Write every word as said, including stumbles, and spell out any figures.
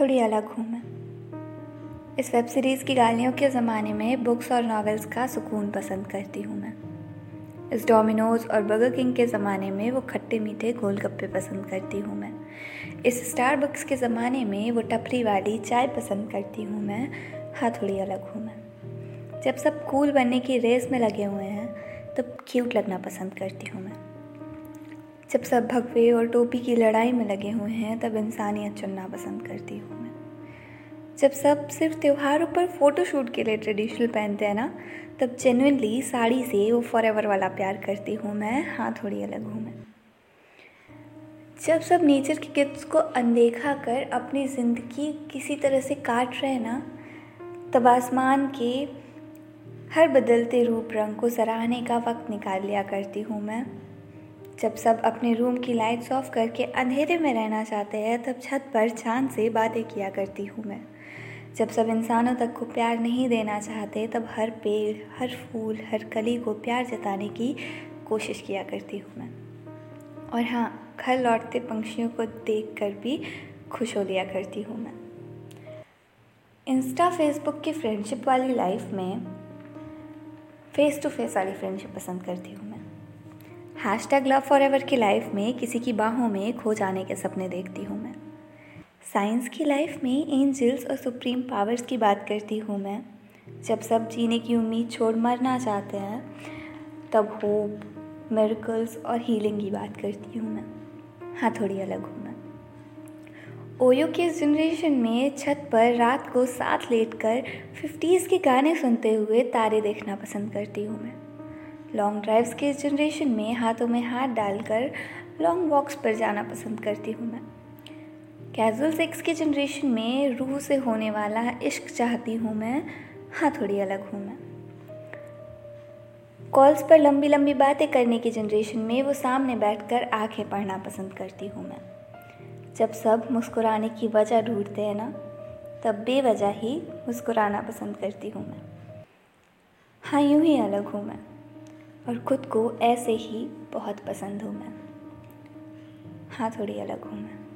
थोड़ी अलग हूँ मैं। इस वेब सीरीज़ की गालियों के ज़माने में बुक्स और नॉवेल्स का सुकून पसंद करती हूँ मैं। इस डोमिनोज़ और बर्गर किंग के ज़माने में वो खट्टे मीठे गोलगप्पे पसंद करती हूँ मैं। इस स्टारबक्स के ज़माने में वो टपरी वाली चाय पसंद करती हूँ मैं। हाँ, थोड़ी अलग हूँ मैं। जब सब कूल बनने की रेस में लगे हुए हैं तब क्यूट लगना पसंद करती हूँ मैं। जब सब भगवे और टोपी की लड़ाई में लगे हुए हैं तब इंसानियत चुनना पसंद करती हूँ मैं। जब सब सिर्फ त्योहारों पर फ़ोटोशूट के लिए ट्रेडिशनल पहनते हैं ना, तब जेन्युइनली साड़ी से वो फॉरएवर वाला प्यार करती हूँ मैं। हाँ, थोड़ी अलग हूँ मैं। जब सब नेचर के गिफ्ट्स को अनदेखा कर अपनी ज़िंदगी किसी तरह से काट रहे हैं ना, तब आसमान के हर बदलते रूप रंग को सराहने का वक्त निकाल लिया करती हूँ मैं। जब सब अपने रूम की लाइट्स ऑफ करके अंधेरे में रहना चाहते हैं तब छत पर चांद से बातें किया करती हूँ मैं। जब सब इंसानों तक को प्यार नहीं देना चाहते तब हर पेड़, हर फूल, हर कली को प्यार जताने की कोशिश किया करती हूँ मैं। और हाँ, घर लौटते पंछियों को देख कर भी खुश हो लिया करती हूँ मैं। इंस्टा फेसबुक की फ्रेंडशिप वाली लाइफ में फ़ेस टू फेस वाली फ्रेंडशिप पसंद करती हूँ मैं। Hashtag love forever की लाइफ में किसी की बाहों में खो जाने के सपने देखती हूँ मैं। साइंस की लाइफ में एंजल्स और सुप्रीम पावर्स की बात करती हूँ मैं। जब सब जीने की उम्मीद छोड़ मरना चाहते हैं तब होप, मिरेकल्स और हीलिंग की बात करती हूँ मैं। हाँ, थोड़ी अलग हूँ मैं। ओयो के इस जनरेशन में छत पर रात को साथ लेट कर फिफ्टीज़ के गाने सुनते हुए तारे देखना पसंद करती हूँ मैं। लॉन्ग ड्राइव्स के इस जनरेशन में हाथों में हाथ डालकर लॉन्ग वॉक्स पर जाना पसंद करती हूँ मैं। कैजुअल सेक्स के जनरेशन में रूह से होने वाला इश्क चाहती हूँ मैं। हाँ, थोड़ी अलग हूँ मैं। कॉल्स पर लंबी लंबी बातें करने की जनरेशन में वो सामने बैठकर आंखें पढ़ना पसंद करती हूँ मैं। जब सब मुस्कुराने की वजह ढूंढते हैं ना, तब बेवजह ही मुस्कुराना पसंद करती हूँ मैं। हाँ, यूँ ही अलग हूँ मैं और खुद को ऐसे ही बहुत पसंद हूँ मैं। हाँ, थोड़ी अलग हूँ मैं।